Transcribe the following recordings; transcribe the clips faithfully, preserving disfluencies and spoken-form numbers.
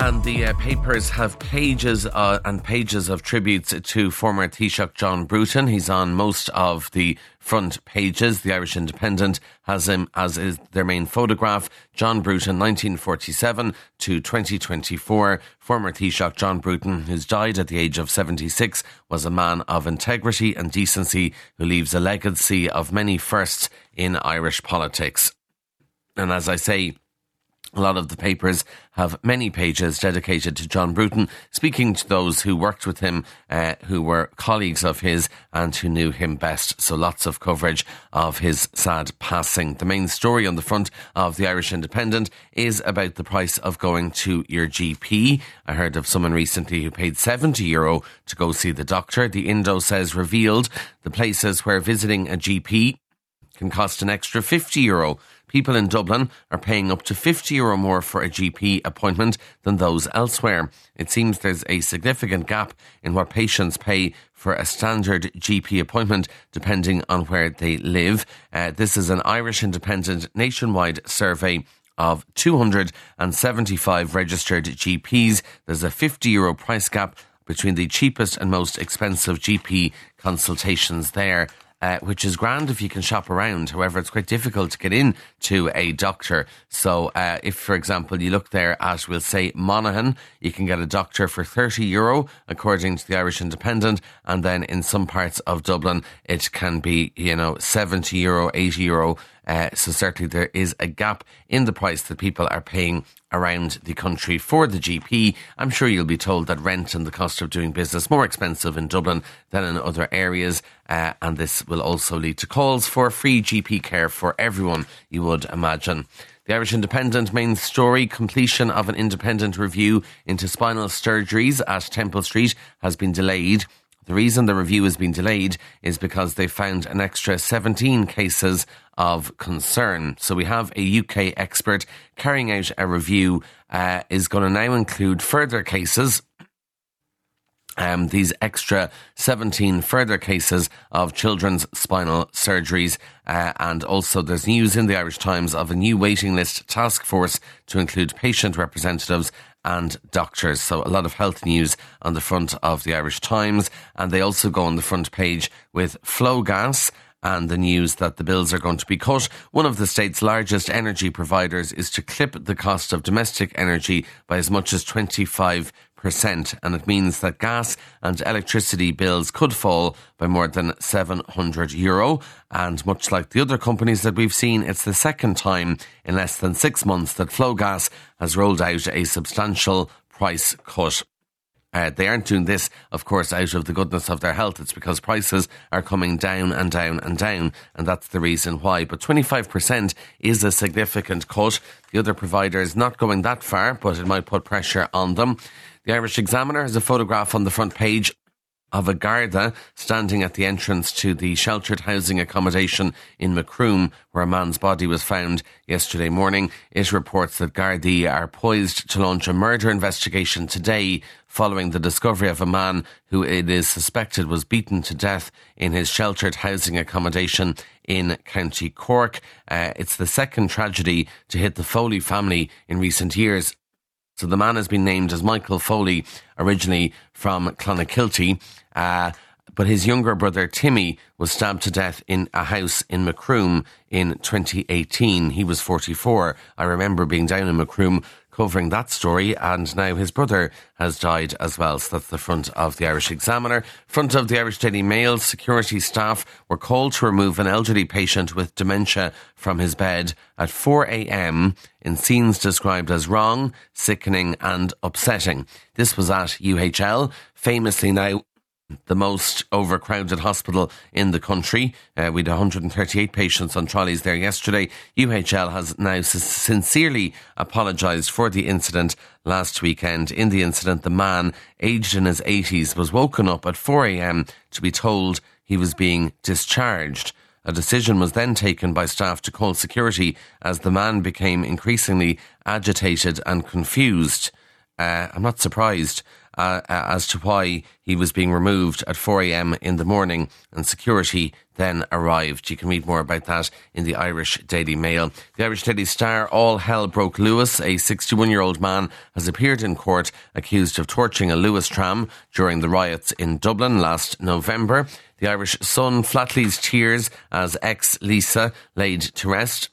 And the uh, papers have pages uh, and pages of tributes to former Taoiseach John Bruton. He's on most of the front pages. The Irish Independent has him as is their main photograph. John Bruton, nineteen forty-seven to twenty twenty-four. Former Taoiseach John Bruton, who's died at the age of seventy-six, was a man of integrity and decency who leaves a legacy of many firsts in Irish politics. And as I say, a lot of the papers have many pages dedicated to John Bruton, speaking to those who worked with him, uh, who were colleagues of his and who knew him best. So lots of coverage of his sad passing. The main story on the front of the Irish Independent is about the price of going to your G P. I heard of someone recently who paid seventy euro to go see the doctor. The Indo says revealed the places where visiting a G P can cost an extra fifty euro. People in Dublin are paying up to fifty euro more for a G P appointment than those elsewhere. It seems there's a significant gap in what patients pay for a standard G P appointment depending on where they live. Uh, this is an Irish Independent nationwide survey of two hundred seventy-five registered G Ps. There's a fifty euro price gap between the cheapest and most expensive G P consultations there. Uh, which is grand if you can shop around. However, it's quite difficult to get in to a doctor. So uh, if, for example, you look there at, we'll say, Monaghan, you can get a doctor for thirty euro, according to the Irish Independent. And then in some parts of Dublin, it can be, you know, seventy euro, eighty euro. Uh, so certainly there is a gap in the price that people are paying around the country for the G P. I'm sure you'll be told that rent and the cost of doing business more expensive in Dublin than in other areas. Uh, and this will also lead to calls for free G P care for everyone, you would imagine. The Irish Independent main story, completion of an independent review into spinal surgeries at Temple Street has been delayed. The reason the review has been delayed is because they found an extra seventeen cases of concern. So we have a U K expert carrying out a review, uh, is going to now include further cases. Um, these extra seventeen further cases of children's spinal surgeries. Uh, and also there's news in the Irish Times of a new waiting list task force to include patient representatives and doctors. So a lot of health news on the front of the Irish Times. And they also go on the front page with Flowgas and the news that the bills are going to be cut. One of the state's largest energy providers is to clip the cost of domestic energy by as much as twenty-five percent, and it means that gas and electricity bills could fall by more than seven hundred euro. And much like the other companies that we've seen, it's the second time in less than six months that Flowgas has rolled out a substantial price cut. Uh, they aren't doing this, of course, out of the goodness of their health. It's because prices are coming down and down and down, and that's the reason why. But twenty-five percent is a significant cut. The other provider is not going that far, but it might put pressure on them. The Irish Examiner has a photograph on the front page of a Garda standing at the entrance to the sheltered housing accommodation in Macroom, where a man's body was found yesterday morning. It reports that Gardaí are poised to launch a murder investigation today following the discovery of a man who it is suspected was beaten to death in his sheltered housing accommodation in County Cork. Uh, it's the second tragedy to hit the Foley family in recent years. So the man has been named as Michael Foley, originally from Clonakilty, uh, but his younger brother Timmy was stabbed to death in a house in Macroom in twenty eighteen. He was forty-four. I remember being down in Macroom covering that story, and now his brother has died as well. So that's the front of the Irish Examiner. Front of the Irish Daily Mail, security staff were called to remove an elderly patient with dementia from his bed at four a.m. in scenes described as wrong, sickening and upsetting. This was at U H L, famously now the most overcrowded hospital in the country. Uh, we had one hundred thirty-eight patients on trolleys there yesterday. U H L has now sincerely apologised for the incident last weekend. In the incident, the man, aged in his eighties, was woken up at four a.m. to be told he was being discharged. A decision was then taken by staff to call security as the man became increasingly agitated and confused. Uh, I'm not surprised uh, as to why he was being removed at four a.m. in the morning, and security then arrived. You can read more about that in the Irish Daily Mail. The Irish Daily Star, all hell broke loose. A sixty-one-year-old man has appeared in court accused of torching a Lewis tram during the riots in Dublin last November. The Irish Sun, Flatley's tears as ex-Lisa laid to rest.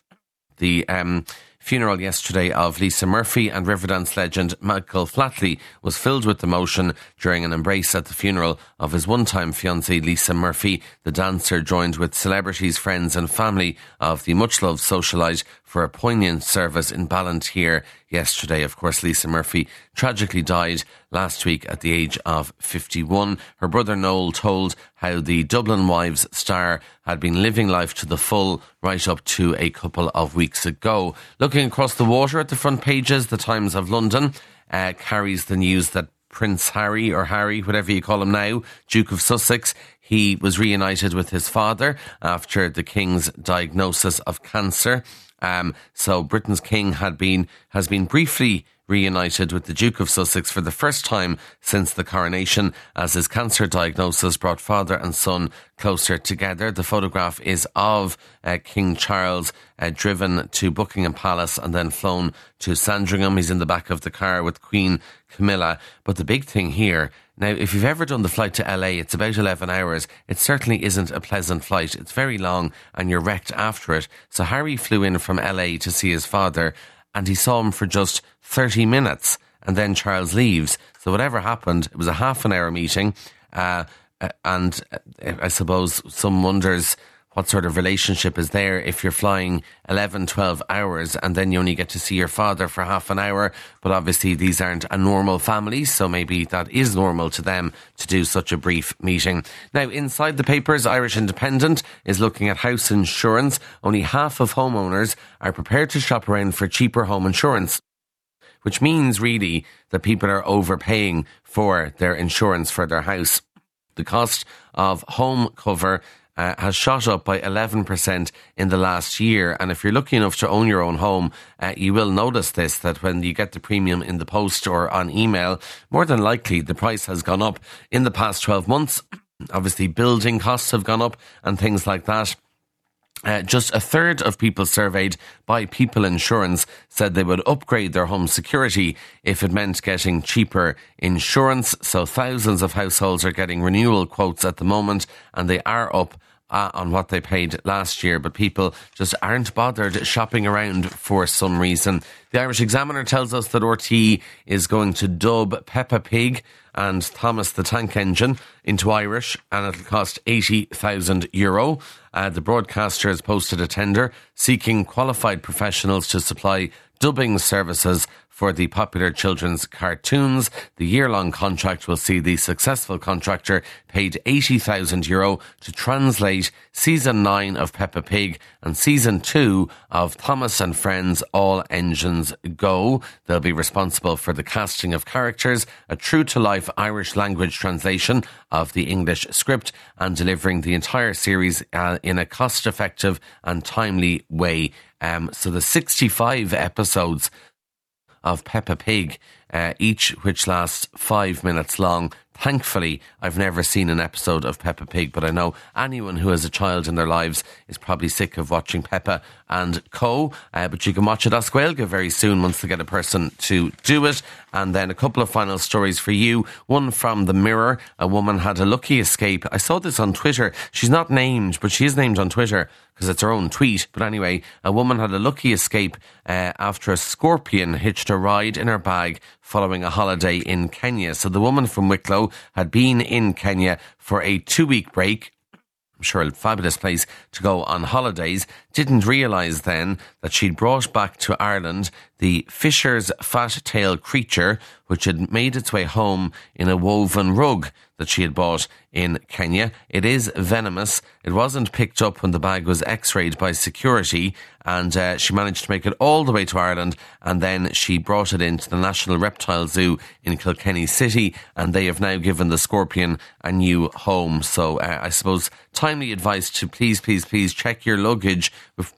The um, funeral yesterday of Lisa Murphy and Riverdance legend Michael Flatley was filled with emotion during an embrace at the funeral of his one-time fiancée Lisa Murphy. The dancer joined with celebrities, friends and family of the much-loved socialite for a poignant service in Ballinteer yesterday. Of course, Lisa Murphy tragically died last week at the age of fifty-one. Her brother Noel told how the Dublin Wives star had been living life to the full right up to a couple of weeks ago. Looking across the water at the front pages, the Times of London uh, carries the news that Prince Harry, or Harry, whatever you call him now, Duke of Sussex, he was reunited with his father after the King's diagnosis of cancer. Um, so Britain's King had been has been briefly reunited with the Duke of Sussex for the first time since the coronation, as his cancer diagnosis brought father and son closer together. The photograph is of uh, King Charles uh, driven to Buckingham Palace and then flown to Sandringham. He's in the back of the car with Queen Camilla. But the big thing here, now, if you've ever done the flight to L A, it's about eleven hours. It certainly isn't a pleasant flight. It's very long and you're wrecked after it. So Harry flew in from L A to see his father, and he saw him for just thirty minutes, and then Charles leaves. So whatever happened, it was a half an hour meeting. Uh, and I suppose some wonders what sort of relationship is there if you're flying eleven, twelve hours and then you only get to see your father for half an hour. But obviously these aren't a normal family, so maybe that is normal to them to do such a brief meeting. Now, inside the papers, Irish Independent is looking at house insurance. Only half of homeowners are prepared to shop around for cheaper home insurance, which means really that people are overpaying for their insurance for their house. The cost of home cover Uh, has shot up by eleven percent in the last year. And if you're lucky enough to own your own home, uh, you will notice this, that when you get the premium in the post or on email, more than likely the price has gone up in the past twelve months. Obviously, building costs have gone up and things like that. Uh, just a third of people surveyed by People Insurance said they would upgrade their home security if it meant getting cheaper insurance. So thousands of households are getting renewal quotes at the moment, and they are up Uh, on what they paid last year, but people just aren't bothered shopping around for some reason. The Irish Examiner tells us that R T E is going to dub Peppa Pig and Thomas the Tank Engine into Irish, and it'll cost eighty thousand euro. Uh, the broadcaster has posted a tender seeking qualified professionals to supply dubbing services for the popular children's cartoons. The year-long contract will see the successful contractor paid eighty thousand euro to translate season nine of Peppa Pig and season two of Thomas and Friends All Engines Go. They'll be responsible for the casting of characters, a true-to-life Irish language translation of the English script, and delivering the entire series uh, in a cost-effective and timely way. Um, so the sixty-five episodes of Peppa Pig, uh, each which lasts five minutes long. Thankfully, I've never seen an episode of Peppa Pig, but I know anyone who has a child in their lives is probably sick of watching Peppa and Co. Uh, but you can watch it as Gaelga very soon once they get a person to do it. And then a couple of final stories for you. One from The Mirror. A woman had a lucky escape. I saw this on Twitter. She's not named, but she is named on Twitter because it's her own tweet. But anyway, a woman had a lucky escape uh, after a scorpion hitched a ride in her bag following a holiday in Kenya. So the woman from Wicklow had been in Kenya for a two-week break. I'm sure a fabulous place to go on holidays. Didn't realise then that she'd brought back to Ireland the fisher's fat-tailed creature, which had made its way home in a woven rug that she had bought in Kenya. It is venomous. It wasn't picked up when the bag was x-rayed by security, and uh, she managed to make it all the way to Ireland, and then she brought it into the National Reptile Zoo in Kilkenny City, and they have now given the scorpion a new home. So uh, I suppose timely advice to please, please, please check your luggage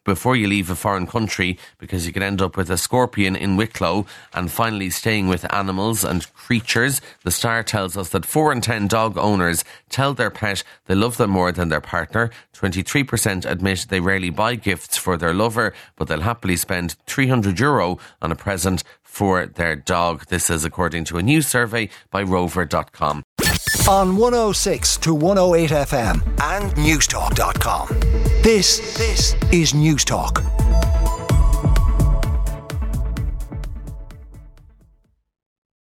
before you leave a foreign country, because you could end up with a scorpion in Wicklow. And finally, staying with animals and creatures, the Star tells us that four in ten and dog owners tell their pet they love them more than their partner. twenty-three percent admit they rarely buy gifts for their lover, but they'll happily spend three hundred euro on a present for their dog. This is according to a new survey by rover dot com. On one oh six to one oh eight F M and newstalk dot com. This, this is Newstalk.